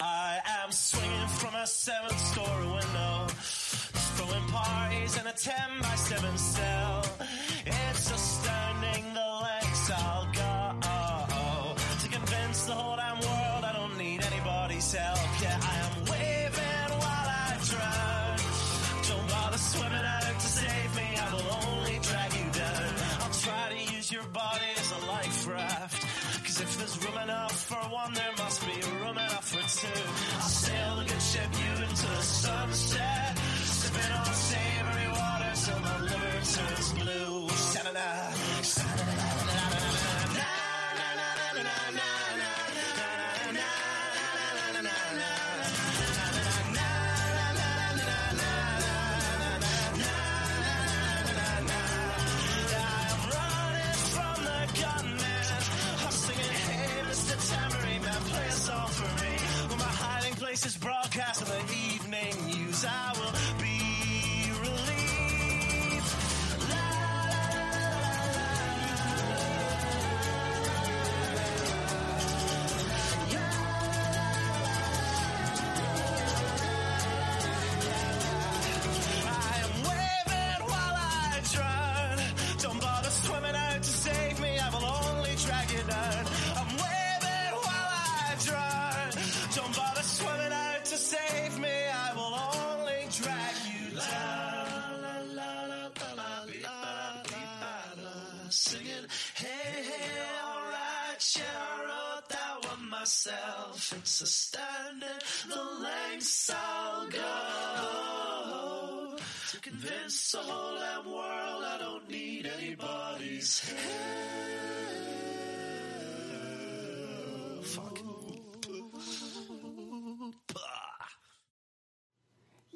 I am swinging from a 7-story window, throwing parties in a 10-by-7 cell. It's astounding the lengths I'll go to convince the whole damn world I don't need anybody's help. Yeah, I am waving while I drown. Don't bother swimming out to save me, I will only drag you down. I'll try to use your body as a life raft, cause if there's room enough for one, there must be room enough for two. I'll sail the good ship you into the sunset, sipping on savory water till my liver turns blue. Sha-da-da, sha-da-da-da-da-da-da-da-da. This is broadcast of the evening news. I will be relieved. La, la, la, la. I am waving while I drown. Don't bother swimming out to save me, I will only drag you down. I'm waving while I drown. Don't bother swimming. Save me, I will only drag you down. La, la, la, la, la, la, la, la. Singing, hey, hey, alright, yeah, I wrote that one myself. It's astounding the lengths I'll go to convince the whole damn world I don't need anybody's help. Fuck.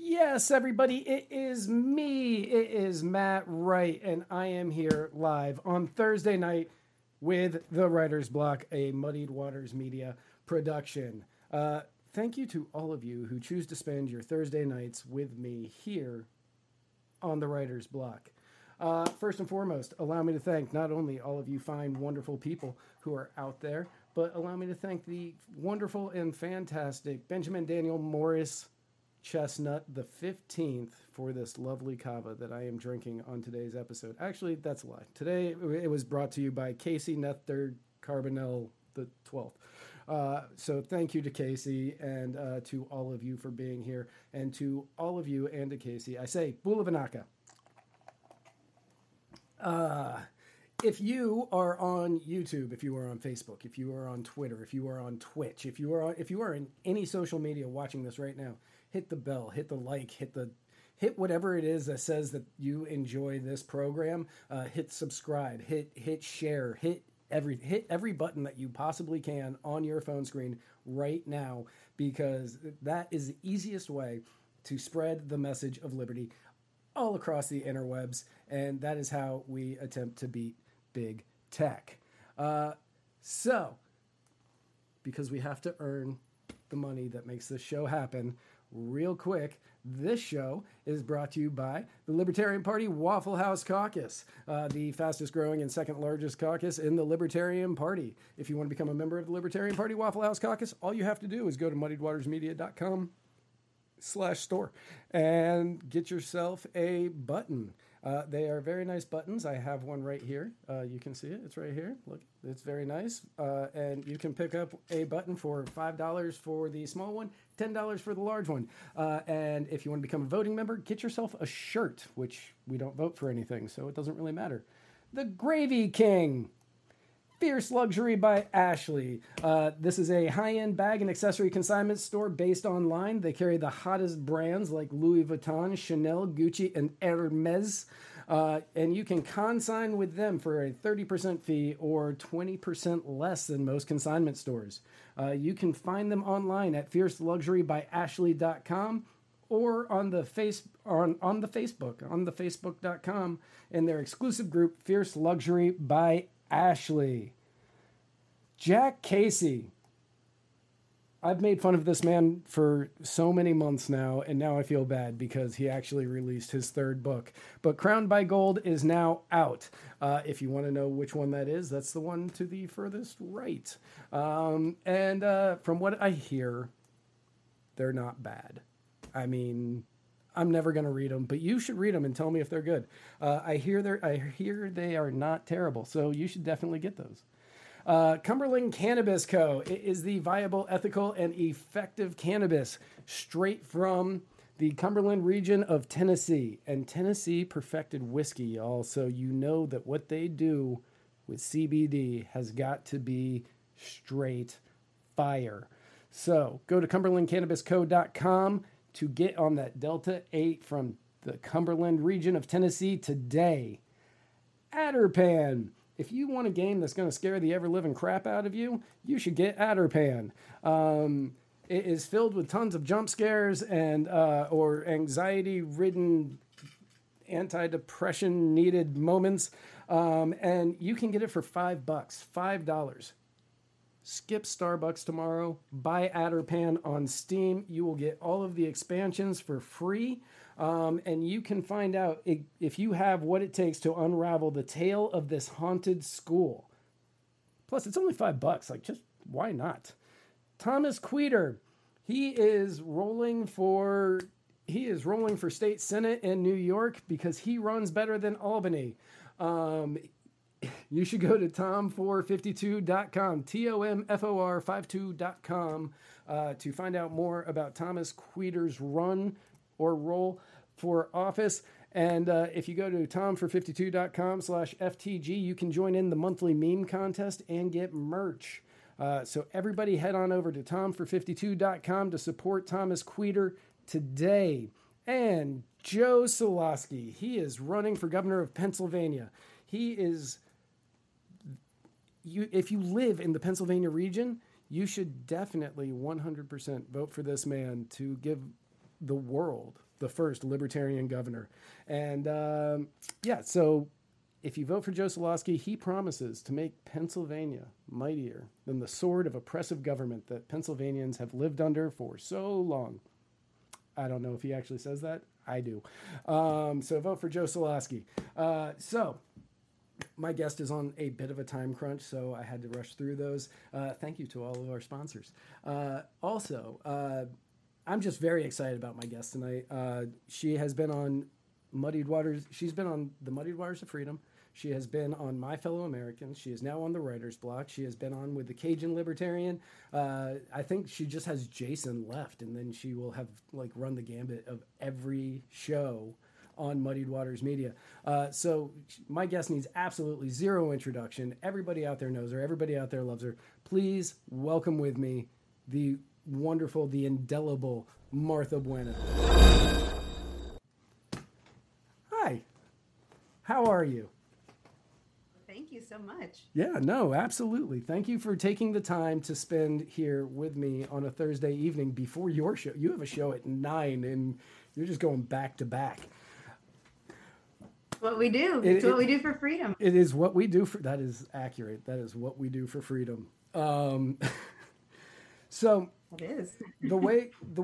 Yes, everybody, it is me. It is Matt Wright, and I am here live on Thursday night with The Writer's Block, a Muddied Waters Media production. Thank you to all of you who choose to spend your Thursday nights with me here on The Writer's Block. First and foremost, allow me to thank not only all of you fine, wonderful people who are out there, but allow me to thank the wonderful and fantastic Benjamin Daniel Morris Chestnut the 15th for this lovely cava that I am drinking on today's episode. Actually, that's a lie. Today it was brought to you by Casey Nether Carbonell the 12th. So thank you to Casey and to all of you for being here, and to all of you and to Casey, I say Bula Vinaka. If you are on YouTube, if you are on Facebook, if you are on Twitter, if you are on Twitch, if you are in any social media watching this right now, hit the bell, hit the like, hit whatever it is that says that you enjoy this program. Hit subscribe, hit share, hit every button that you possibly can on your phone screen right now, because that is the easiest way to spread the message of liberty all across the interwebs, and that is how we attempt to beat big tech. So, because we have to earn the money that makes this show happen. Real quick, this show is brought to you by the Libertarian Party Waffle House Caucus, the fastest growing and second largest caucus in the Libertarian Party. If you want to become a member of the Libertarian Party Waffle House Caucus, all you have to do is go to muddiedwatersmedia.com/store and get yourself a button. They are very nice buttons. I have one right here. You can see it. It's right here. Look, it's very nice. And you can pick up a button for $5 for the small one, $10 for the large one. And if you want to become a voting member, get yourself a shirt, which we don't vote for anything, so it doesn't really matter. The Gravy King. Fierce Luxury by Ashley. This is a high-end bag and accessory consignment store based online. They carry the hottest brands like Louis Vuitton, Chanel, Gucci, and Hermes. And you can consign with them for a 30% fee or 20% less than most consignment stores. You can find them online at fierceluxurybyashley.com or on the facebook.com in their exclusive group, Fierce Luxury by Ashley. Jack Casey. I've made fun of this man for so many months now, and now I feel bad because he actually released his third book. But Crowned by Gold is now out. If you want to know which one that is, that's the one to the furthest right. And from what I hear, they're not bad. I mean, I'm never going to read them, but you should read them and tell me if they're good. I hear they are not terrible, so you should definitely get those. Cumberland Cannabis Co. It is the viable, ethical, and effective cannabis straight from the Cumberland region of Tennessee. And Tennessee perfected whiskey, y'all. So you know that what they do with CBD has got to be straight fire. So go to cumberlandcannabisco.com to get on that Delta 8 from the Cumberland region of Tennessee today. Adderpan. If you want a game that's going to scare the ever-living crap out of you, you should get Adderpan. It is filled with tons of jump scares and or anxiety-ridden, anti-depression-needed moments. And you can get it for $5, $5. Skip Starbucks tomorrow. Buy Adderpan on Steam. You will get all of the expansions for free. And you can find out if you have what it takes to unravel the tale of this haunted school. Plus, it's only $5. Like, just why not? Thomas Queter, he is rolling for state senate in New York because he runs better than Albany. You should go to tomfor52.com, tomfor52.com, to find out more about Thomas Queter's run or roll for office. And if you go to tomfor52.com/FTG, you can join in the monthly meme contest and get merch. So everybody head on over to tomfor52.com to support Thomas Queter today. And Joe Soloski, he is running for governor of Pennsylvania. If you live in the Pennsylvania region, you should definitely 100% vote for this man to give the world the first libertarian governor. And so if you vote for Joe Soloski, he promises to make Pennsylvania mightier than the sword of oppressive government that Pennsylvanians have lived under for so long. I don't know if he actually says that. I do. So vote for Joe Soloski. So my guest is on a bit of a time crunch, so I had to rush through those. Thank you to all of our sponsors. Also, I'm just very excited about my guest tonight. She has been on Muddied Waters. She's been on the Muddied Waters of Freedom. She has been on My Fellow Americans. She is now on the Writer's Block. She has been on with the Cajun Libertarian. I think she just has Jason left, and then she will have run the gambit of every show on Muddied Waters Media. So my guest needs absolutely zero introduction. Everybody out there knows her. Everybody out there loves her. Please welcome with me the wonderful, the indelible Martha Bueno. Hi. How are you? Thank you so much. Yeah, no, absolutely. Thank you for taking the time to spend here with me on a Thursday evening before your show. You have a show at 9 and you're just going back to back. What we do. It's what we do for freedom. It is what we do for... That is accurate. That is what we do for freedom. So it is. the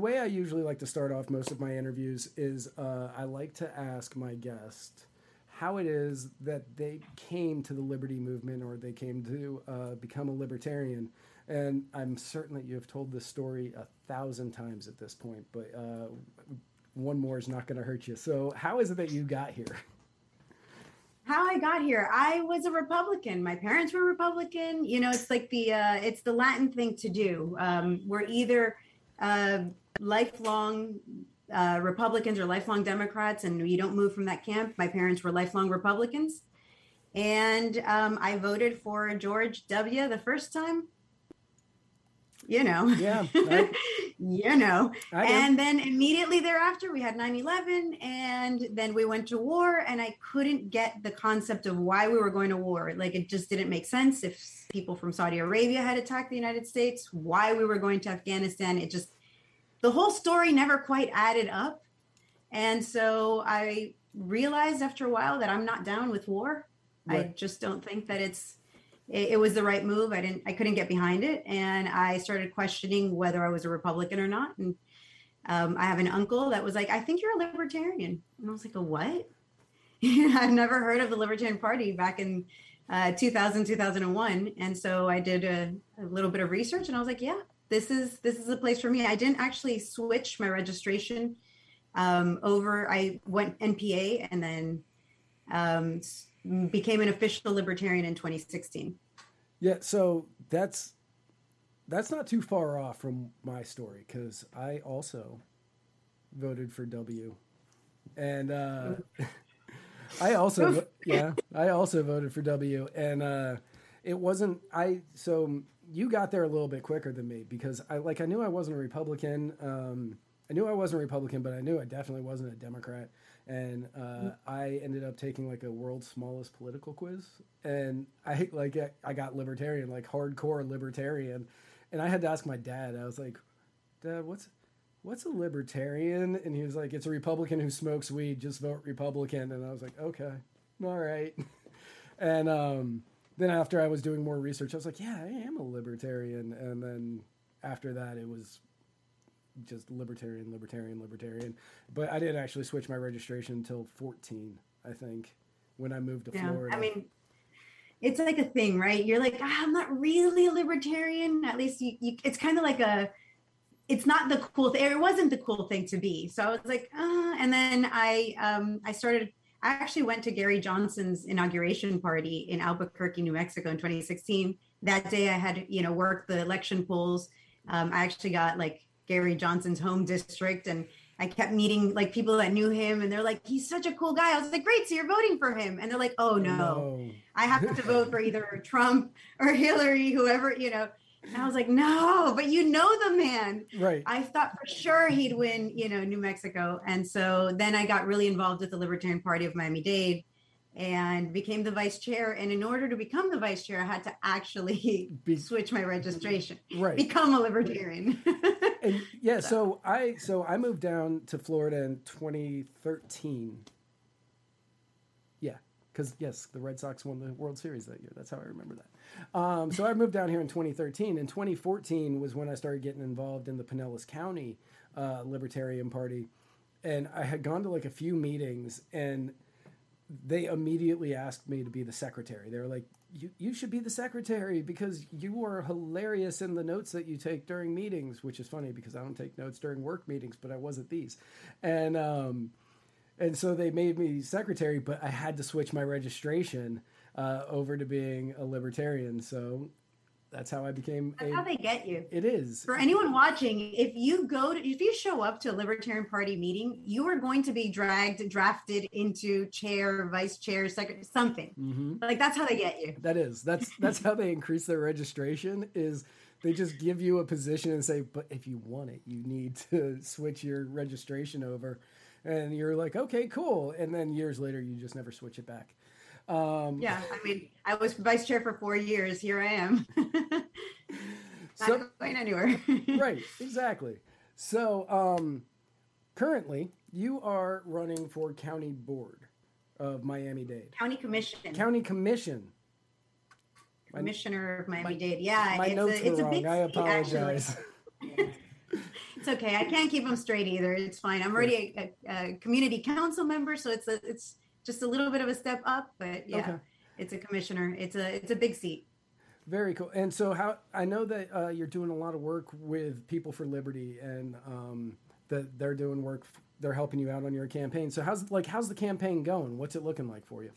way I usually like to start off most of my interviews is I like to ask my guest how it is that they came to the liberty movement or they came to become a libertarian. And I'm certain that you have told this story 1,000 times at this point, but one more is not going to hurt you. So how is it that you got here? How I got here. I was a Republican. My parents were Republican. You know, it's like it's the Latin thing to do. We're either lifelong Republicans or lifelong Democrats, and you don't move from that camp. My parents were lifelong Republicans. And I voted for George W. the first time. you know, yeah, right. You know, and then immediately thereafter we had 9/11 and then we went to war, and I couldn't get the concept of why we were going to war. Like, it just didn't make sense. If people from Saudi Arabia had attacked the United States, why we were going to Afghanistan, it just, the whole story never quite added up. And so I realized after a while that I'm not down with war. Right. I just don't think that it was the right move. I couldn't get behind it. And I started questioning whether I was a Republican or not. And I have an uncle that was like, I think you're a libertarian. And I was like, a what? I've never heard of the Libertarian Party back in 2000, 2001. And so I did a little bit of research and I was like, yeah, this is the place for me. I didn't actually switch my registration over. I went NPA and then became an official libertarian in 2016. Yeah, so that's not too far off from my story, because I also voted for W, and I also voted for W, and it wasn't I. So you got there a little bit quicker than me, because I knew I wasn't a Republican. I knew I wasn't a Republican, but I knew I definitely wasn't a Democrat. And I ended up taking like a world's smallest political quiz, and I got libertarian, like hardcore libertarian, and I had to ask my dad. I was like, "Dad, what's a libertarian?" And he was like, "It's a Republican who smokes weed. Just vote Republican." And I was like, "Okay, all right." And then after I was doing more research, I was like, "Yeah, I am a libertarian." And then after that, it was just libertarian. But I didn't actually switch my registration until 14, I think, when I moved to Florida. I mean, it's like a thing, right? You're like, I'm not really a libertarian. At least you it's kind of like it's not the cool thing. It wasn't the cool thing to be. So I was like, and then I actually went to Gary Johnson's inauguration party in Albuquerque, New Mexico in 2016. That day I had, worked the election polls. I actually got like Gary Johnson's home district, and I kept meeting like people that knew him, and they're like, he's such a cool guy. I was like, great, so you're voting for him. And they're like, oh no. I have to vote for either Trump or Hillary, whoever, And I was like, no, but you know the man. Right. I thought for sure he'd win, New Mexico. And so then I got really involved with the Libertarian Party of Miami-Dade and became the vice chair. And in order to become the vice chair, I had to actually switch my registration, right. Become a libertarian. And yeah, so I moved down to Florida in 2013. Yeah, because yes, the Red Sox won the World Series that year. That's how I remember that. So I moved down here in 2013. In 2014 was when I started getting involved in the Pinellas County Libertarian Party. And I had gone to like a few meetings, and they immediately asked me to be the secretary. They were like, you should be the secretary because you are hilarious in the notes that you take during meetings, which is funny because I don't take notes during work meetings, but I was at these. And so they made me secretary, but I had to switch my registration over to being a libertarian. So that's how I became. That's how they get you. It is. For anyone watching, if you show up to a Libertarian Party meeting, you are going to be drafted into chair, vice chair, secretary, something. Mm-hmm. Like that's how they get you. That is. That's how they increase their registration. Is they just give you a position and say, but if you want it, you need to switch your registration over, and you're like, okay, cool. And then years later, you just never switch it back. Yeah, I mean, I was vice chair for 4 years. Here I am. Not going anywhere. Right, exactly. So currently, you are running for county board of Miami-Dade. County commission. Commissioner of Miami-Dade. Yeah, my notes were wrong. I apologize. It's okay. I can't keep them straight either. It's fine. I'm already a community council member, so it's just a little bit of a step up, but yeah, okay. It's a commissioner. It's a big seat. Very cool. And so I know that you're doing a lot of work with People for Liberty, and that they're doing work. They're helping you out on your campaign. So how's the campaign going? What's it looking like for you?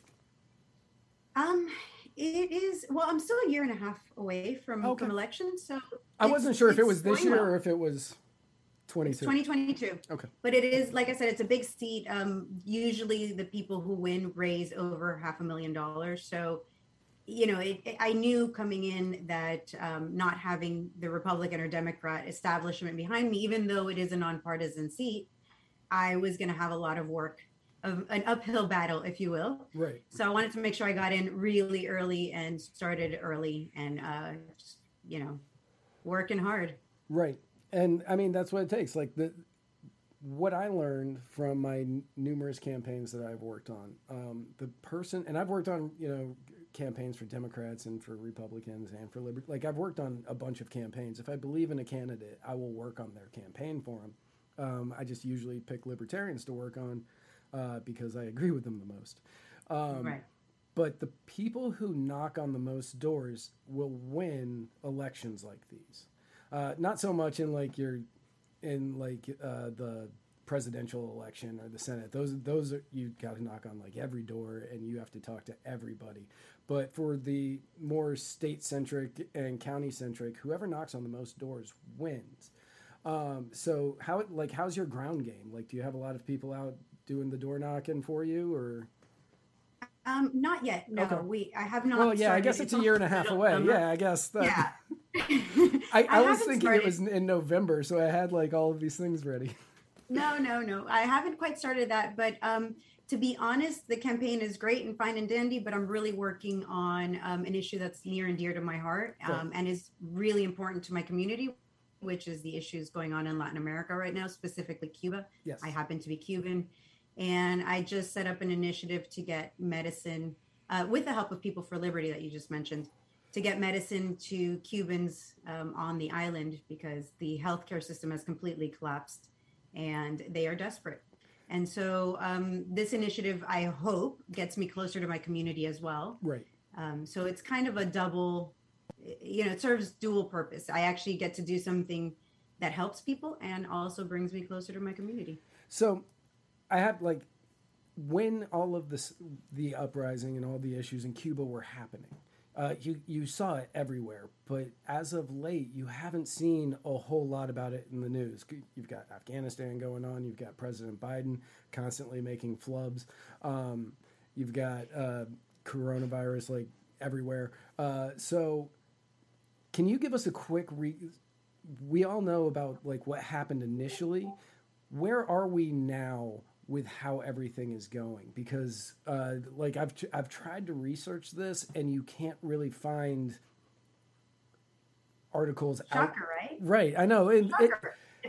It is, well, I'm still a year and a half away from election. So I wasn't sure if it was this year or if it was 2022. Okay. But it is, like I said, it's a big seat. Usually the people who win raise over $500,000. So you know, I knew coming in that not having the Republican or Democrat establishment behind me, even though it is a nonpartisan seat, I was going to have a lot of work, of an uphill battle, if you will. Right. So I wanted to make sure I got in really early and started early and, just, you know, working hard. Right. And I mean, that's what it takes. Like what I learned from my numerous campaigns that I've worked on, the person, and I've worked on, you know, campaigns for Democrats and for Republicans and for Liberty. Like I've worked on a bunch of campaigns. If I believe in a candidate, I will work on their campaign for them. I just usually pick libertarians to work on because I agree with them the most. Right. But the people who knock on the most doors will win elections like these. Not so much in like the presidential election or the Senate. Those are, you got to knock on like every door and you have to talk to everybody. But for the more state centric and county centric, whoever knocks on the most doors wins. So how's your ground game? Like, do you have a lot of people out doing the door knocking for you or? Not yet. No, okay. I have not. Well, yeah, started. I guess it's a year and a half away. Yeah, I guess. Yeah. I was thinking it was in November, so I had like all of these things ready. No. I haven't quite started that, but to be honest, the campaign is great and fine and dandy, but I'm really working on an issue that's near and dear to my heart and is really important to my community, which is the issues going on in Latin America right now, specifically Cuba. Yes. I happen to be Cuban, and I just set up an initiative to get medicine with the help of People for Liberty that you just mentioned, to get medicine to Cubans on the island because the healthcare system has completely collapsed and they are desperate. And so this initiative, I hope, gets me closer to my community as well. Right. So it's kind of a double, you know, it serves dual purpose. I actually get to do something that helps people and also brings me closer to my community. So I have like, when all of this, the uprising and all the issues in Cuba were happening, you saw it everywhere, but as of late, you haven't seen a whole lot about it in the news. You've got Afghanistan going on. You've got President Biden constantly making flubs. You've got coronavirus like everywhere. So can you give us a quick we all know about like what happened initially. Where are we now with how everything is going? Because like I've tried to research this and you can't really find articles. Shocker, right? Right. I know. It's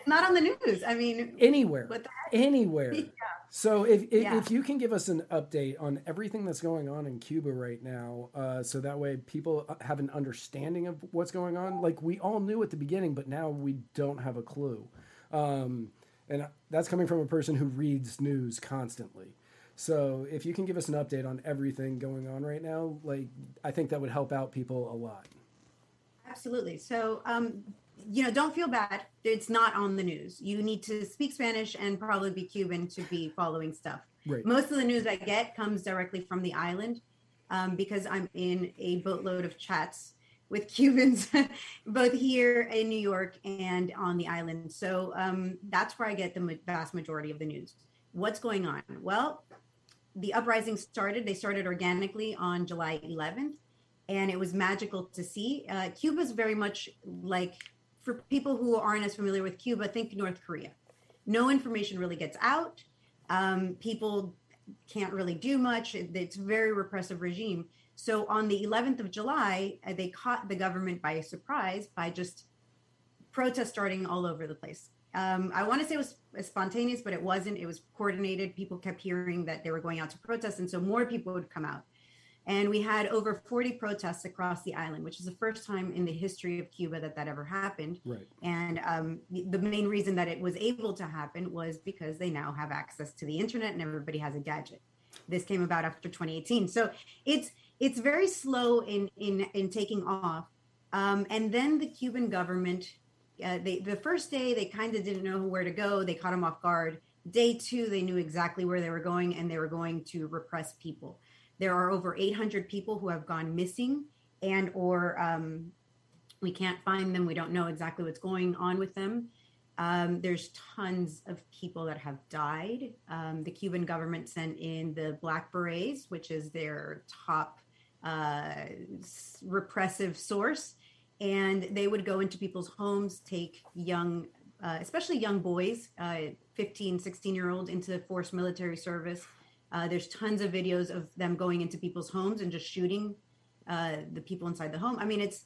not on the news. I mean, anywhere, anywhere. Yeah. So if you can give us an update on everything that's going on in Cuba right now, so that way people have an understanding of what's going on. Like we all knew at the beginning, but now we don't have a clue. And that's coming from a person who reads news constantly. So if you can give us an update on everything going on right now, like I think that would help out people a lot. Absolutely. So, you know, don't feel bad. It's not on the news. You need to speak Spanish and probably be Cuban to be following stuff. Right. Most of the news I get comes directly from the island because I'm in a boatload of chats with Cubans, both here in New York and on the island. So that's where I get the vast majority of the news. What's going on? Well, the uprising started. They started organically on July 11th, and it was magical to see. Cuba's very much like, for people who aren't as familiar with Cuba, think North Korea. No information really gets out. People can't really do much. It's a very repressive regime. So on the 11th of July, they caught the government by surprise by just protests starting all over the place. I want to say it was spontaneous, but it wasn't. It was coordinated. People kept hearing that they were going out to protest, and so more people would come out. And we had over 40 protests across the island, which is the first time in the history of Cuba that ever happened. Right. And the main reason that it was able to happen was because they now have access to the internet and everybody has a gadget. This came about after 2018. So it's very slow in taking off. And then the Cuban government, the first day, they kind of didn't know where to go. They caught them off guard. Day two, they knew exactly where they were going, and they were going to repress people. There are over 800 people who have gone missing and or we can't find them. We don't know exactly what's going on with them. There's tons of people that have died. The Cuban government sent in the Black Berets, which is their top repressive source. And they would go into people's homes, take young, especially young boys, 15, 16-year-old into forced military service. There's tons of videos of them going into people's homes and just shooting the people inside the home. I mean, it's,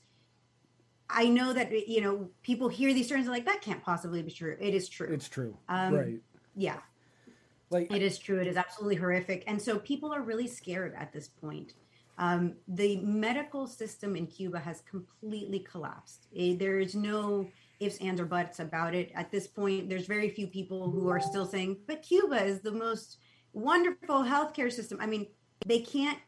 I know that, you know, people hear these stories like, that can't possibly be true. It is true. It's true. Right. Yeah. Like, it is true. It is absolutely horrific. And so people are really scared at this point. The medical system in Cuba has completely collapsed. There is no ifs, ands, or buts about it. At this point, there's very few people who are still saying, but Cuba is the most wonderful healthcare system. I mean, they can't,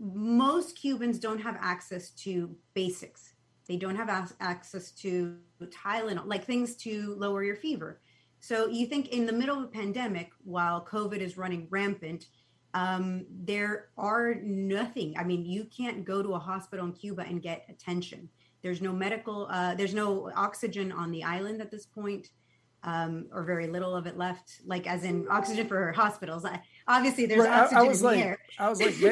most Cubans don't have access to basics. They don't have access to Tylenol, like things to lower your fever. So you think in the middle of a pandemic, while COVID is running rampant, there are nothing. I mean, you can't go to a hospital in Cuba and get attention. There's no medical, there's no oxygen on the island at this point, or very little of it left, like as in oxygen for hospitals. Obviously, there's oxygen in the air. I was like,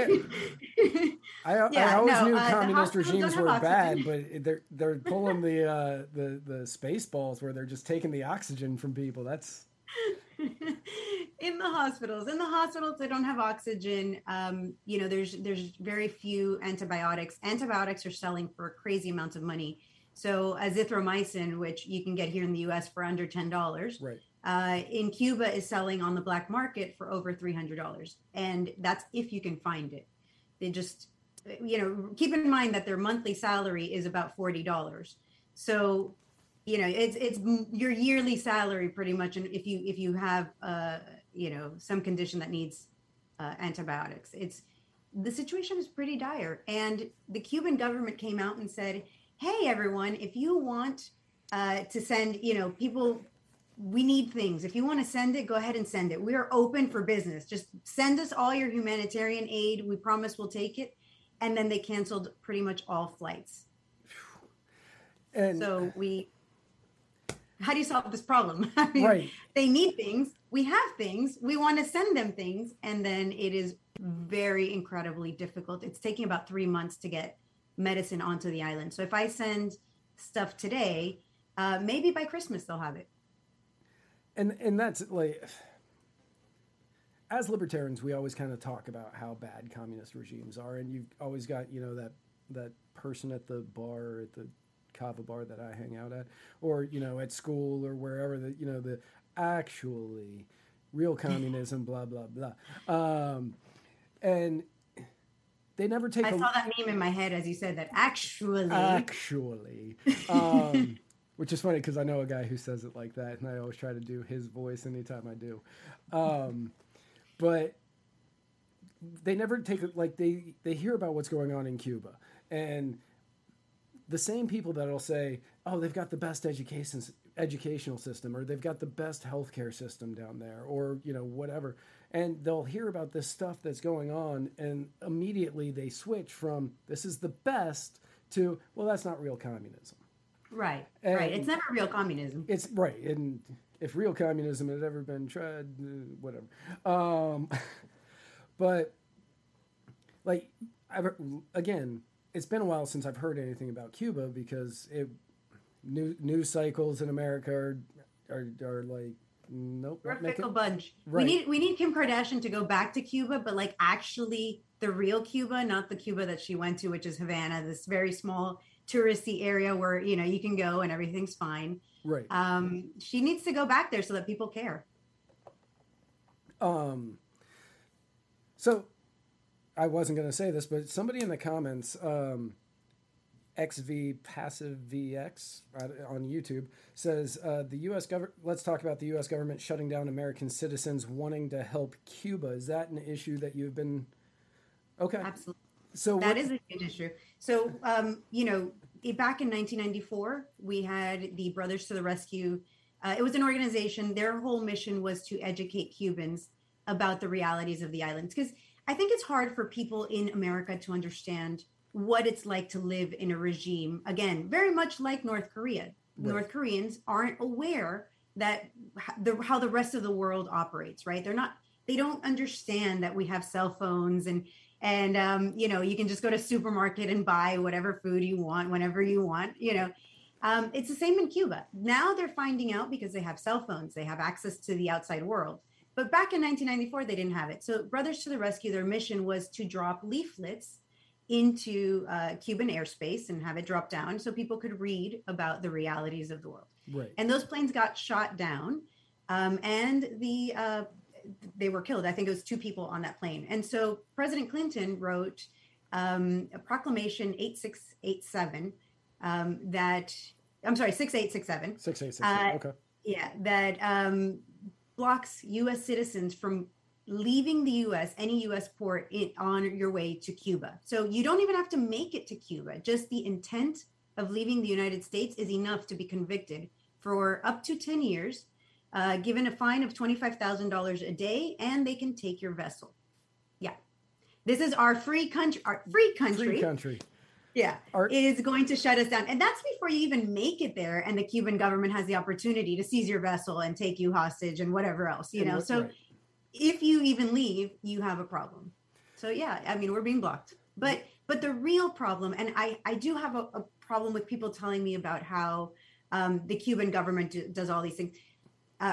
I always knew communist regimes were bad, but they're pulling the space balls where they're just taking the oxygen from people. That's... In the hospitals, they don't have oxygen. You know, there's very few antibiotics. Antibiotics are selling for crazy amounts of money. So azithromycin, which you can get here in the U.S. for under $10, right. In Cuba is selling on the black market for over $300. And that's if you can find it. They just, you know, keep in mind that their monthly salary is about $40. So, you know, it's your yearly salary pretty much. And if you have, you know, some condition that needs antibiotics, the situation is pretty dire. And the Cuban government came out and said, hey, everyone, if you want to send, you know, people, we need things. If you want to send it, go ahead and send it. We are open for business. Just send us all your humanitarian aid. We promise we'll take it. And then they canceled pretty much all flights. And so how do you solve this problem? I mean, right. They need things. We have things. We want to send them things. And then it is very incredibly difficult. It's taking about 3 months to get medicine onto the island. So if I send stuff today, maybe by Christmas they'll have it. And that's like, as libertarians, we always kind of talk about how bad communist regimes are. And you've always got, you know, that person at the bar, at the Kava bar that I hang out at, or, you know, at school or wherever, that, you know, the actually real communism, blah, blah, blah. And they never take... I saw that meme in my head as you said that, actually. Which is funny because I know a guy who says it like that, and I always try to do his voice anytime I do. But they never take it, like they hear about what's going on in Cuba, and the same people that'll say, oh, they've got the best educational system, or they've got the best healthcare system down there, or, you know, whatever. And they'll hear about this stuff that's going on, and immediately they switch from this is the best to, well, that's not real communism. Right. And right. It's never real communism. It's right. And if real communism had ever been tried, whatever. But like, again, it's been a while since I've heard anything about Cuba because news cycles in America are like, nope. We're a fickle bunch. Right. We need Kim Kardashian to go back to Cuba, but like actually the real Cuba, not the Cuba that she went to, which is Havana, this very small touristy area where, you know, you can go and everything's fine. Right. She needs to go back there so that people care. So I wasn't going to say this, but somebody in the comments, XV Passive VX on YouTube says, the U.S. government, let's talk about the U.S. government shutting down American citizens wanting to help Cuba. Is that an issue that you've been... Okay. Absolutely. So that is a huge issue. So, you know, back in 1994, we had the Brothers to the Rescue. It was an organization. Their whole mission was to educate Cubans about the realities of the islands, because I think it's hard for people in America to understand what it's like to live in a regime, again, very much like North Korea. Right. North Koreans aren't aware that how the rest of the world operates, right? They don't understand that we have cell phones and And, you know, you can just go to supermarket and buy whatever food you want, whenever you want, you know. It's the same in Cuba. Now they're finding out because they have cell phones. They have access to the outside world. But back in 1994, they didn't have it. So Brothers to the Rescue, their mission was to drop leaflets into Cuban airspace and have it drop down so people could read about the realities of the world. Right. And those planes got shot down and they were killed. I think it was 2 people on that plane. And so President Clinton wrote a proclamation 8687 that, I'm sorry, 6867. 6867, okay. Yeah, that blocks U.S. citizens from leaving the U.S., any U.S. port on your way to Cuba. So you don't even have to make it to Cuba. Just the intent of leaving the United States is enough to be convicted for up to 10 years, given a fine of $25,000 a day, and they can take your vessel. Yeah. This is our free country. Our free country. Free country. Yeah, is going to shut us down. And that's before you even make it there. And the Cuban government has the opportunity to seize your vessel and take you hostage and whatever else, you know. So right. If you even leave, you have a problem. So, yeah, I mean, we're being blocked. But the real problem, and I do have a problem with people telling me about how the Cuban government does all these things,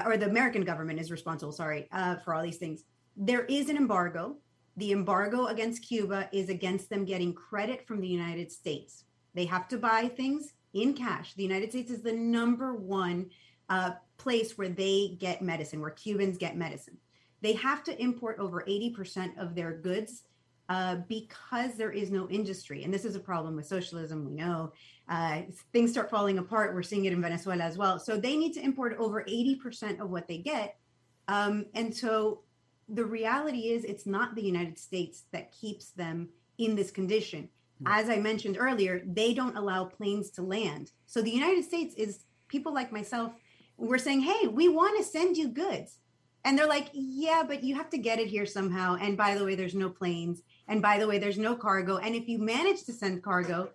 or the American government is responsible, for all these things. There is an embargo. The embargo against Cuba is against them getting credit from the United States. They have to buy things in cash. The United States is the #1 place where they get medicine, where Cubans get medicine. They have to import over 80% of their goods because there is no industry. And this is a problem with socialism, we know. Things start falling apart. We're seeing it in Venezuela as well. So they need to import over 80% of what they get. And so the reality is it's not the United States that keeps them in this condition. Right. As I mentioned earlier, they don't allow planes to land. So the United States is people like myself, we're saying, hey, we want to send you goods. And they're like, yeah, but you have to get it here somehow. And by the way, there's no planes. And by the way, there's no cargo. And if you manage to send cargo,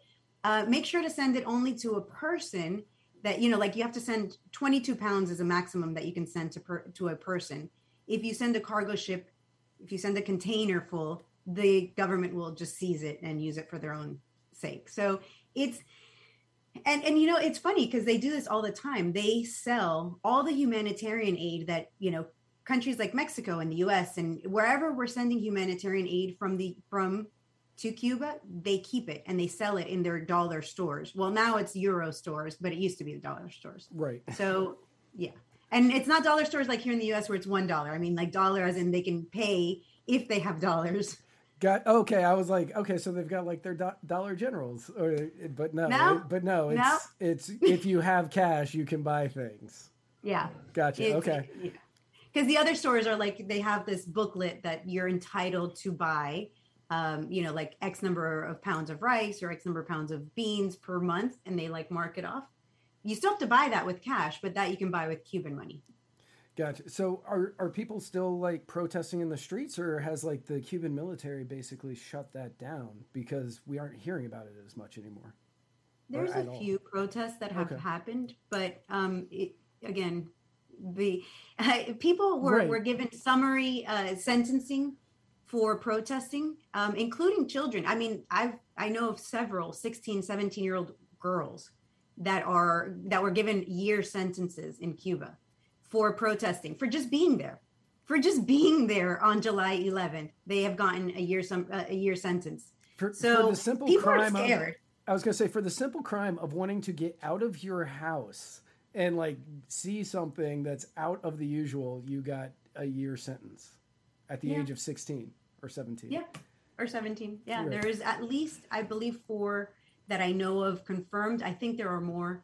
make sure to send it only to a person that, you know, like you have to send 22 pounds is a maximum that you can send to a person. If you send a cargo ship, if you send a container full, the government will just seize it and use it for their own sake. So it's, and you know, it's funny because they do this all the time. They sell all the humanitarian aid that, you know, countries like Mexico and the U.S. and wherever we're sending humanitarian aid to Cuba, they keep it and they sell it in their dollar stores. Well, now it's euro stores, but it used to be the dollar stores. Right. So, yeah. And it's not dollar stores like here in the U.S. where it's $1. I mean, like dollar as in they can pay if they have dollars. Got okay. I was like, okay, so they've got like their Dollar Generals, but no. It's if you have cash, you can buy things. Yeah. Gotcha. Okay. Yeah. Because the other stores are like, they have this booklet that you're entitled to buy, you know, like X number of pounds of rice or X number of pounds of beans per month. And they like mark it off. You still have to buy that with cash, but that you can buy with Cuban money. Gotcha. So are people still like protesting in the streets, or has like the Cuban military basically shut that down because we aren't hearing about it as much anymore? There's a few protests that have happened, but again, the people were given summary sentencing for protesting, including children. I mean, I know of several 16, 17-year-old girls that were given year sentences in Cuba for protesting, for just being there on July 11th. They have gotten a year sentence. So for the simple people crime are scared. I was going to say, for the simple crime of wanting to get out of your house and like see something that's out of the usual, you got a year sentence at the age of 16 or 17. Yeah, or 17. Yeah, right. There is at least, I believe, 4 that I know of confirmed. I think there are more,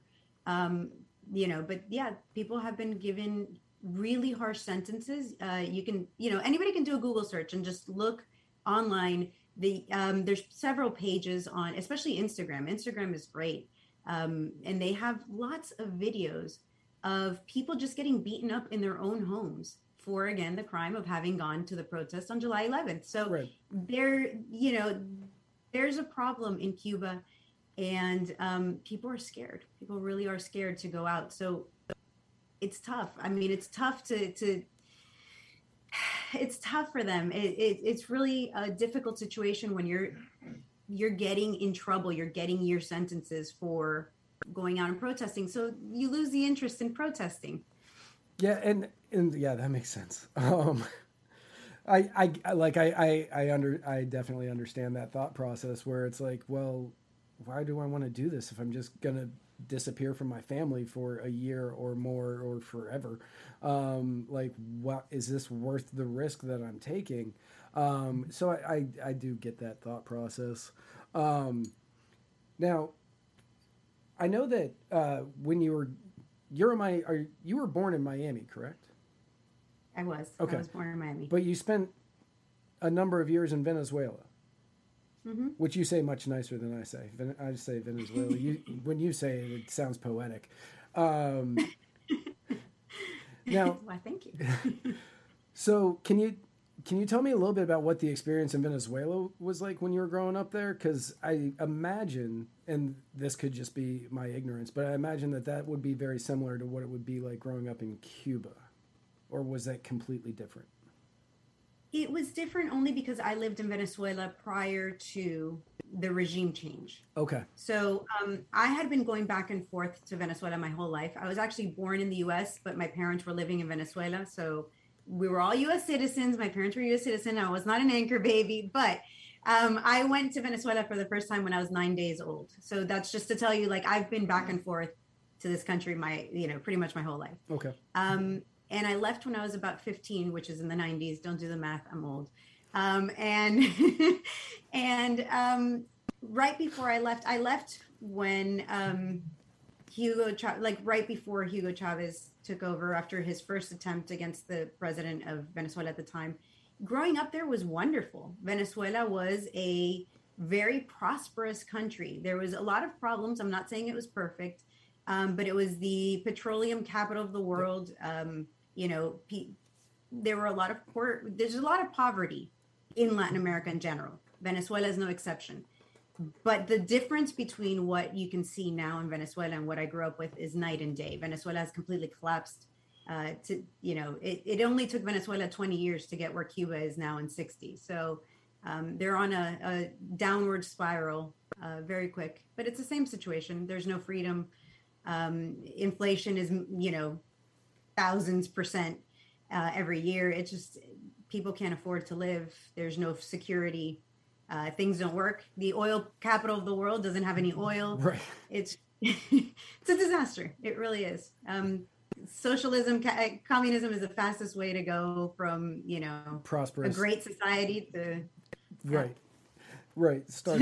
you know, but yeah, people have been given really harsh sentences. You can, you know, anybody can do a Google search and just look online. There's several pages on, especially Instagram. Instagram is great. And they have lots of videos of people just getting beaten up in their own homes for, again, the crime of having gone to the protest on July 11th. So there, you know, there's a problem in Cuba, and people are scared. People really are scared to go out. So it's tough. I mean, it's tough to It's tough for them. It's really a difficult situation when you're getting in trouble. You're getting year sentences for going out and protesting. So you lose the interest in protesting. Yeah, and yeah, that makes sense. I definitely understand that thought process where it's like, well, why do I want to do this if I'm just going to disappear from my family for a year or more or forever? Like, what is this worth the risk that I'm taking? So I do get that thought process. Now I know that, when you were born in Miami, correct? I was. Okay. I was born in Miami. But you spent a number of years in Venezuela, mm-hmm. which you say much nicer than I say. I say Venezuela. When you say it, it sounds poetic. Now, well, thank you. So can you tell me a little bit about what the experience in Venezuela was like when you were growing up there? Because I imagine, and this could just be my ignorance, but I imagine that would be very similar to what it would be like growing up in Cuba. Or was that completely different? It was different only because I lived in Venezuela prior to the regime change. Okay. So I had been going back and forth to Venezuela my whole life. I was actually born in the U.S., but my parents were living in Venezuela. So we were all U.S. citizens. My parents were U.S. citizens. I was not an anchor baby, but I went to Venezuela for the first time when I was 9 days old. So that's just to tell you, like, I've been back and forth to this country pretty much my whole life. Okay. And I left when I was about 15, which is in the 90s. Don't do the math. I'm old. Right before I left when right before Hugo Chavez took over after his first attempt against the president of Venezuela at the time. Growing up there was wonderful. Venezuela was a very prosperous country. There was a lot of problems. I'm not saying it was perfect, but it was the petroleum capital of the world. There were a lot of there's a lot of poverty in Latin America in general. Venezuela is no exception. But the difference between what you can see now in Venezuela and what I grew up with is night and day. Venezuela has completely collapsed. It only took Venezuela 20 years to get where Cuba is now in 60. So they're on a downward spiral very quick. But it's the same situation. There's no freedom. Inflation is, thousands% every year. It's just people can't afford to live. There's no security. Things don't work. The oil capital of the world doesn't have any oil. Right. It's a disaster. It really is. Socialism, communism is the fastest way to go from, prosperous, a great society to right. To not.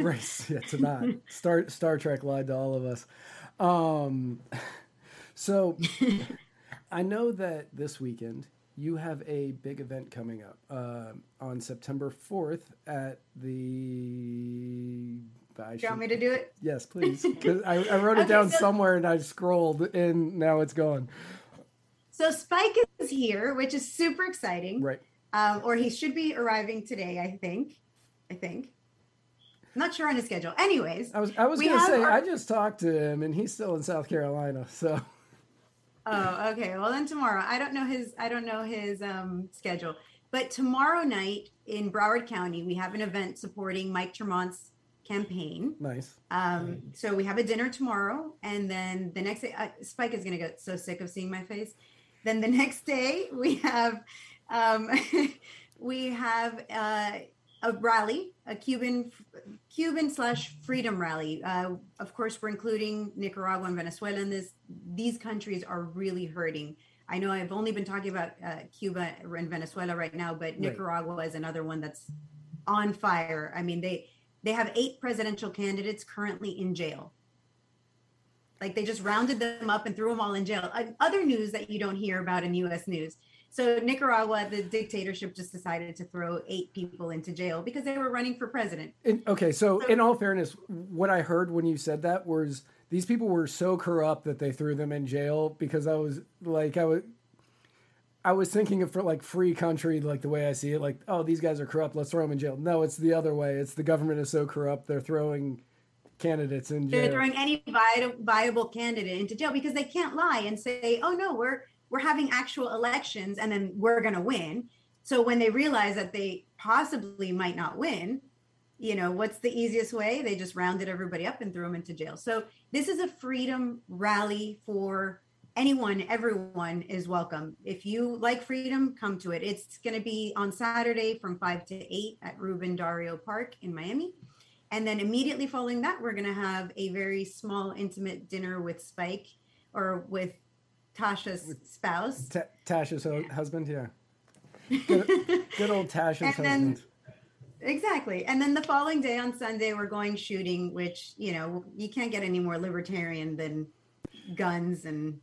Right. Yeah, to not. Star Trek lied to all of us. So I know that this weekend you have a big event coming up on September 4th at the... Do you want me to do it? Yes, please. Because I wrote it down somewhere and I scrolled and now it's gone. So Spike is here, which is super exciting. Right. Or he should be arriving today, I think. I'm not sure on his schedule. Anyways. I was going to say, I just talked to him and he's still in South Carolina, so... Oh, okay. Well, then tomorrow, I don't know his schedule, but tomorrow night in Broward County, we have an event supporting Mike Tremont's campaign. Nice. So we have a dinner tomorrow and then the next day, Spike is going to get so sick of seeing my face. Then the next day we have, a rally, a Cuban / freedom rally. Of course, we're including Nicaragua and Venezuela in this. These countries are really hurting. I know I've only been talking about Cuba and Venezuela right now, but Nicaragua is another one that's on fire. I mean, they have 8 presidential candidates currently in jail. Like, they just rounded them up and threw them all in jail. Other news that you don't hear about in U.S. news. So Nicaragua, the dictatorship just decided to throw 8 people into jail because they were running for president. So in all fairness, what I heard when you said that was these people were so corrupt that they threw them in jail because I was thinking of for free country, like the way I see it, like, oh, these guys are corrupt, let's throw them in jail. No, it's the other way. It's the government is so corrupt, they're throwing candidates in jail. They're throwing any viable candidate into jail because they can't lie and say, oh, no, we're we're having actual elections and then we're going to win. So when they realize that they possibly might not win, you know, what's the easiest way? They just rounded everybody up and threw them into jail. So this is a freedom rally for anyone. Everyone is welcome. If you like freedom, come to it. It's going to be on Saturday from 5 to 8 at Rubén Darío Park in Miami. And then immediately following that, we're going to have a very small, intimate dinner with Spike, or with Tasha's spouse. Tasha's husband, yeah. Good old Tasha's husband. Exactly. And then the following day on Sunday, we're going shooting, which, you know, you can't get any more libertarian than guns and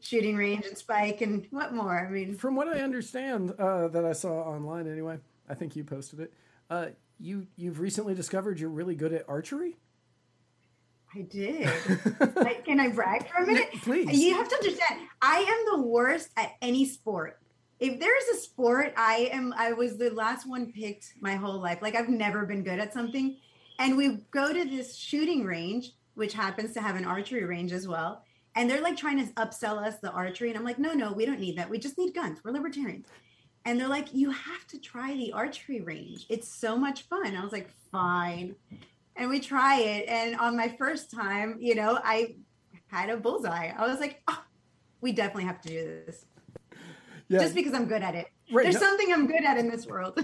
shooting range and Spike and what more. I mean, from what I understand that I saw online anyway, I think you posted it. You've recently discovered you're really good at archery? I did. Can I brag for a minute? Please. You have to understand, I am the worst at any sport. If there's a sport, I was the last one picked my whole life. Like, I've never been good at something. And we go to this shooting range, which happens to have an archery range as well. And they're like trying to upsell us the archery. And I'm like, no, we don't need that. We just need guns. We're libertarians. And they're like, you have to try the archery range. It's so much fun. I was like, fine. And we try it. And on my first time, you know, I had a bullseye. I was like, oh, we definitely have to do this. Yeah. Just because I'm good at it. Right. There's something I'm good at in this world.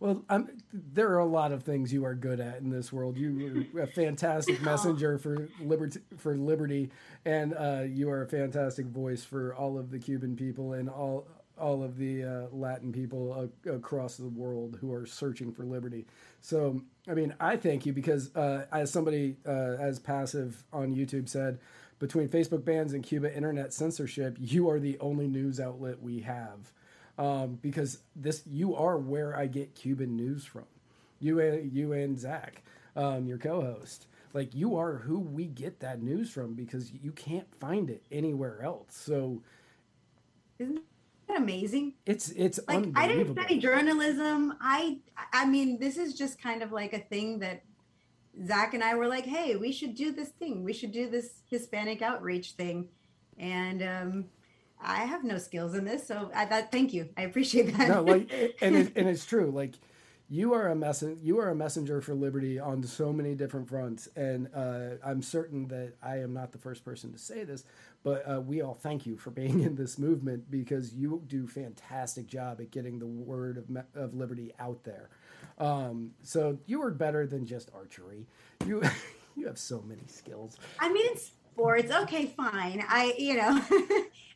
Well, there are a lot of things you are good at in this world. You are a fantastic messenger for liberty. And you are a fantastic voice for all of the Cuban people and all of the Latin people across the world who are searching for liberty. So, I mean, I thank you because as somebody as passive on YouTube said, between Facebook bans and Cuba internet censorship, you are the only news outlet we have because you are where I get Cuban news from. You and Zach, your co-host. Like, you are who we get that news from because you can't find it anywhere else. So, isn't that amazing? It's like, unbelievable. I didn't study journalism. I mean, this is just kind of like a thing that Zach and I were like, hey, we should do this thing. We should do this Hispanic outreach thing. And I have no skills in this. So thank you. I appreciate that. No, like, and it's true. Like, you are a messenger for liberty on so many different fronts. And I'm certain that I am not the first person to say this, but we all thank you for being in this movement because you do a fantastic job at getting the word of liberty out there. So you are better than just archery. You have so many skills. I mean, in sports, okay, fine.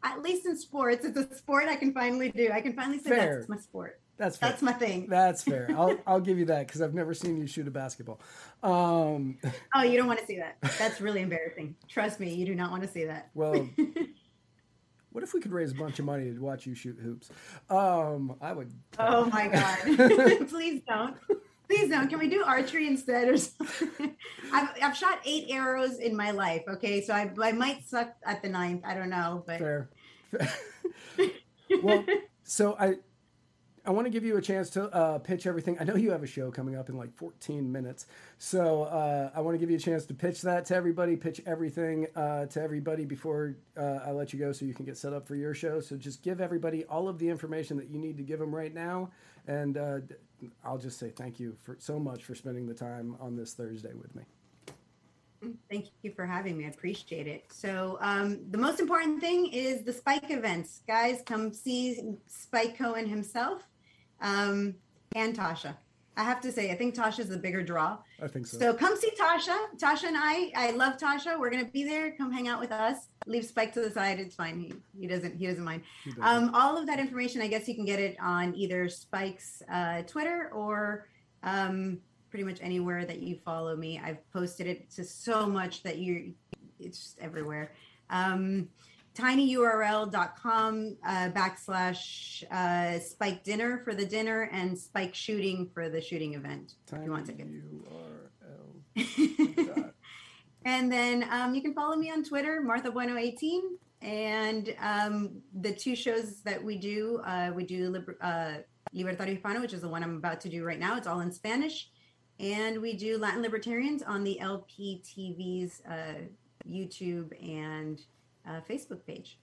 At least in sports, it's a sport I can finally do. I can finally say that's my sport. That's fair. That's my thing. That's fair. I'll give you that because I've never seen you shoot a basketball. Oh, you don't want to see that. That's really embarrassing. Trust me, you do not want to see that. Well, what if we could raise a bunch of money to watch you shoot hoops? I would. Oh my God! Please don't. Please don't. Can we do archery instead or something? I've shot 8 arrows in my life. Okay, so I might suck at the 9th. I don't know, but fair. Well, so I want to give you a chance to pitch everything. I know you have a show coming up in like 14 minutes. So I want to give you a chance to pitch that to everybody, pitch everything to everybody before I let you go so you can get set up for your show. So just give everybody all of the information that you need to give them right now. And I'll just say thank you so much for spending the time on this Thursday with me. Thank you for having me. I appreciate it. So the most important thing is the Spike events. Guys, come see Spike Cohen himself. And Tasha. I have to say, I think Tasha's the bigger draw. I think so. So come see Tasha. Tasha and I love Tasha. We're going to be there. Come hang out with us. Leave Spike to the side. It's fine. He doesn't mind. He doesn't. All of that information, I guess you can get it on either Spike's Twitter or pretty much anywhere that you follow me. I've posted it to so much that it's just everywhere. tinyurl.com / Spike dinner for the dinner and Spike shooting for the shooting event. If you want tickets. And then you can follow me on Twitter, Martha Bueno 18. And the 2 shows that we do Libertario Hispano, which is the one I'm about to do right now. It's all in Spanish. And we do Latin Libertarians on the LPTV's YouTube and Facebook page.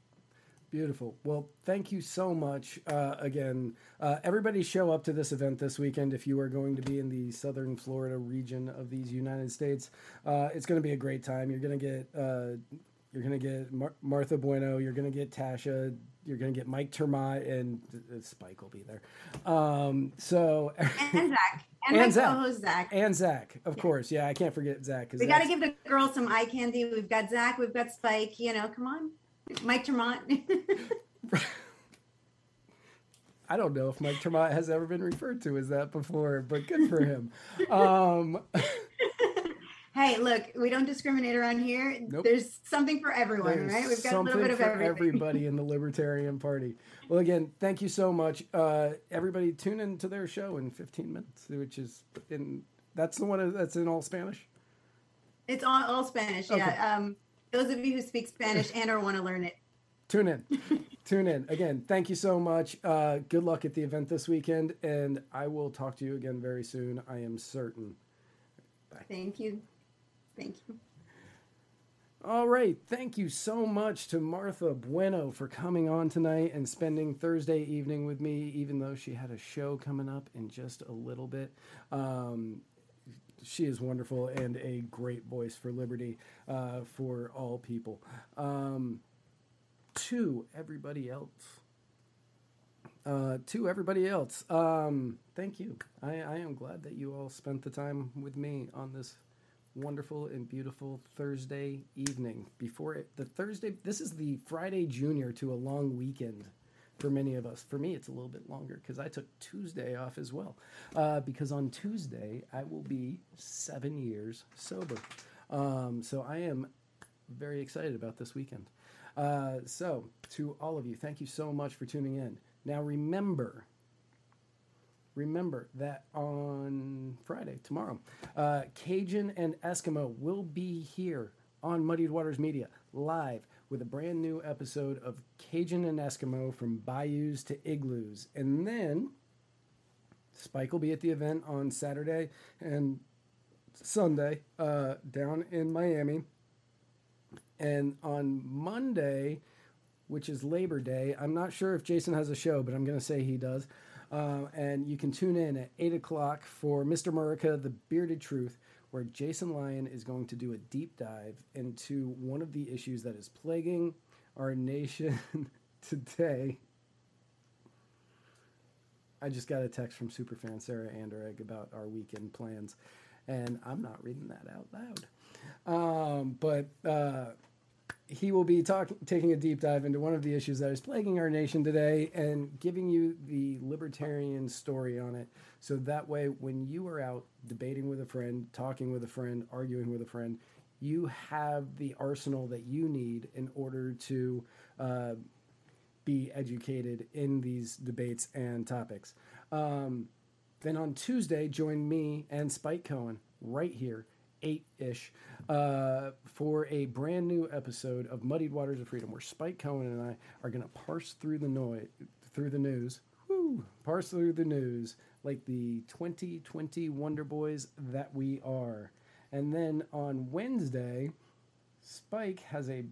Beautiful. Well, thank you so much again. Everybody show up to this event this weekend if you are going to be in the southern Florida region of these United States. It's going to be a great time. You're going to get Martha Bueno. You're going to get Tasha. You're going to get Mike Tremont, and Spike will be there. And Zach. And my co-host Zach. And Zach, of course. Yeah, I can't forget Zach. We got to give the girls some eye candy. We've got Zach. We've got Spike. You know, come on. Mike Tremont. I don't know if Mike Tremont has ever been referred to as that before, but good for him. Hey, look, we don't discriminate around here. Nope. There's something for everyone, right? We've got a little bit of everybody in the Libertarian Party. Well, again, thank you so much. Everybody tune into their show in 15 minutes, which is that's the one that's in all Spanish? It's all Spanish, okay. Yeah. Those of you who speak Spanish and or want to learn it. Tune in. Tune in. Again, thank you so much. Good luck at the event this weekend, and I will talk to you again very soon, I am certain. Bye. Thank you. Thank you. All right. Thank you so much to Martha Bueno for coming on tonight and spending Thursday evening with me, even though she had a show coming up in just a little bit. She is wonderful and a great voice for liberty, for all people. To everybody else, thank you. I am glad that you all spent the time with me on this wonderful and beautiful Thursday evening. This is the Friday Junior to a long weekend. For many of us. For me, it's a little bit longer because I took Tuesday off as well. Because on Tuesday, I will be 7 years sober. So I am very excited about this weekend. So to all of you, thank you so much for tuning in. Now remember that on Friday, tomorrow, Cajun and Eskimo will be here on Muddied Waters Media live with a brand new episode of Cajun and Eskimo from Bayous to Igloos. And then Spike will be at the event on Saturday and Sunday down in Miami. And on Monday, which is Labor Day, I'm not sure if Jason has a show, but I'm going to say he does. And you can tune in at 8 o'clock for Mr. Murica, The Bearded Truth, where Jason Lyon is going to do a deep dive into one of the issues that is plaguing our nation today. I just got a text from superfan Sarah Anderegg about our weekend plans, and I'm not reading that out loud. But he will be taking a deep dive into one of the issues that is plaguing our nation today and giving you the libertarian story on it. So that way, when you are out debating with a friend, talking with a friend, arguing with a friend, you have the arsenal that you need in order to be educated in these debates and topics. Then on Tuesday, join me and Spike Cohen right here, 8-ish, for a brand new episode of Muddied Waters of Freedom, where Spike Cohen and I are going to parse through the news like the 2020 Wonder Boys that we are. And then on Wednesday, Spike has a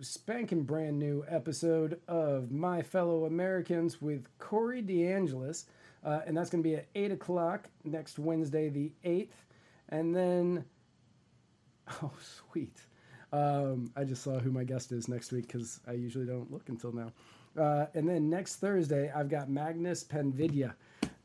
spanking brand new episode of My Fellow Americans with Corey DeAngelis, and that's going to be at 8 o'clock next Wednesday, the 8th. And then, oh, sweet. I just saw who my guest is next week because I usually don't look until now. And then next Thursday, I've got Magnus Panvidya.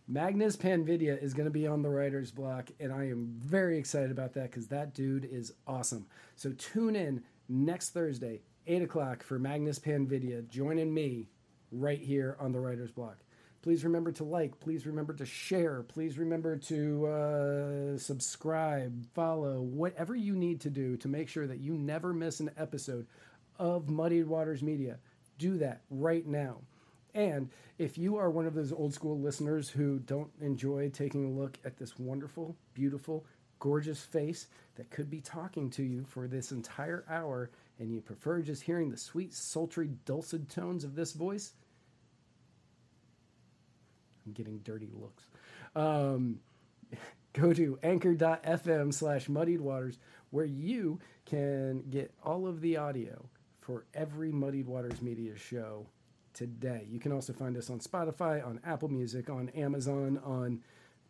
Magnus Panvidya is going to be on the Writer's Block, and I am very excited about that because that dude is awesome. So tune in next Thursday, 8 o'clock, for Magnus Panvidya joining me right here on the Writer's Block. Please remember to like. Please remember to share. Please remember to subscribe, follow, whatever you need to do to make sure that you never miss an episode of Muddied Waters Media. Do that right now. And if you are one of those old school listeners who don't enjoy taking a look at this wonderful, beautiful, gorgeous face that could be talking to you for this entire hour, and you prefer just hearing the sweet, sultry, dulcet tones of this voice, I'm getting dirty looks. Go to anchor.fm/muddiedwaters, where you can get all of the audio for every Muddied Waters Media show today. You can also find us on Spotify, on Apple Music, on Amazon, on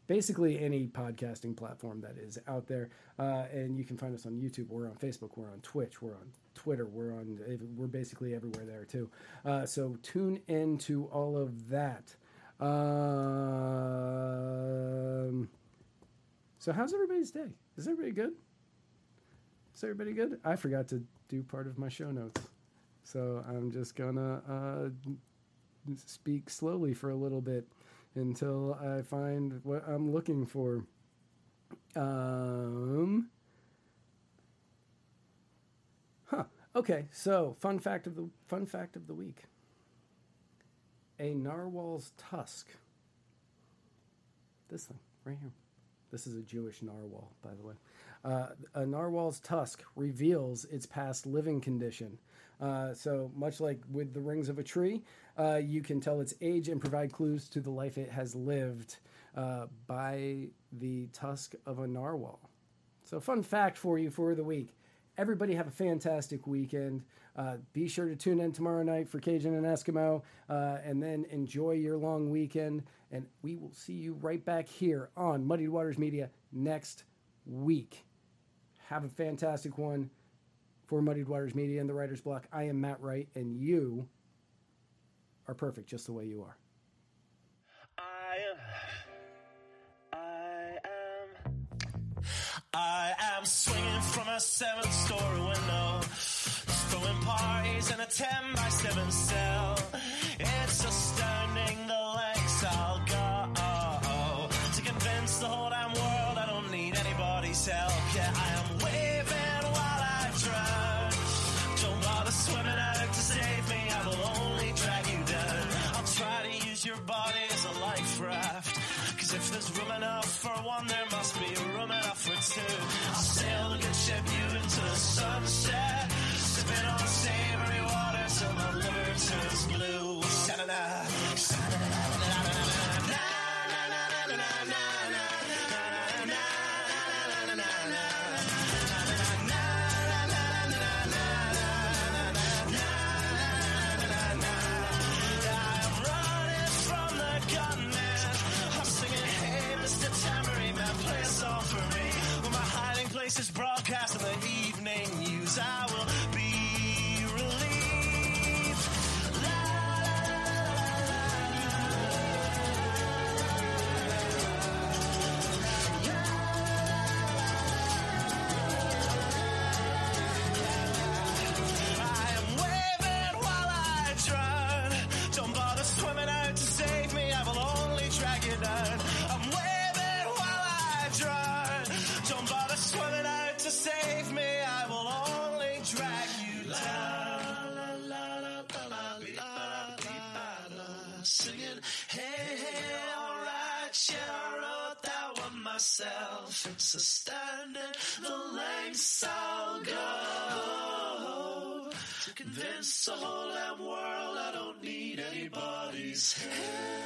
basically any podcasting platform that is out there. And you can find us on YouTube. We're on Facebook. We're on Twitch. We're on Twitter. We're basically everywhere there too. So tune in to all of that. So how's everybody's day? Is everybody good? Is everybody good? I forgot to do part of my show notes. So I'm just gonna speak slowly for a little bit until I find what I'm looking for. Okay, so fun fact of the week. A narwhal's tusk. This thing right here. This is a Jewish narwhal, by the way. A narwhal's tusk reveals its past living condition. So much like with the rings of a tree, you can tell its age and provide clues to the life it has lived by the tusk of a narwhal. So fun fact for you for the week. Everybody have a fantastic weekend. Be sure to tune in tomorrow night for Cajun and Eskimo, and then enjoy your long weekend. And we will see you right back here on Muddied Waters Media next week. Have a fantastic one. For Muddied Waters Media and the Writer's Block, I am Matt Wright, and you are perfect just the way you are. I am swinging from a 7-story window, throwing parties in a 10x7 cell. It's astounding the lengths I'll go to convince the whole damn world I don't need anybody's help. Yeah, I am waving while I drown. Don't bother swimming out to save me, I will only drag you down. I'll try to use your body as a life raft, 'cause if there's room enough for one, there must be room enough for two. I'll sail the good ship you into the sunset, sipping on savory water till my liver turns blue. Sha-na-na, sha-na-na-na-na-na-na. This is broadcast of the evening news. I will be relieved. La, la, la, la. I am waving while I drown. Don't bother swimming out to save me, I will only drag you down. I'm waving while I drown. Don't bother swimming to save me, I will only drag you down. La la la la la la la. Singing, hey hey, alright, yeah, I wrote that one myself. It's astounding the lengths I'll go to convince the whole damn world I don't need anybody's help.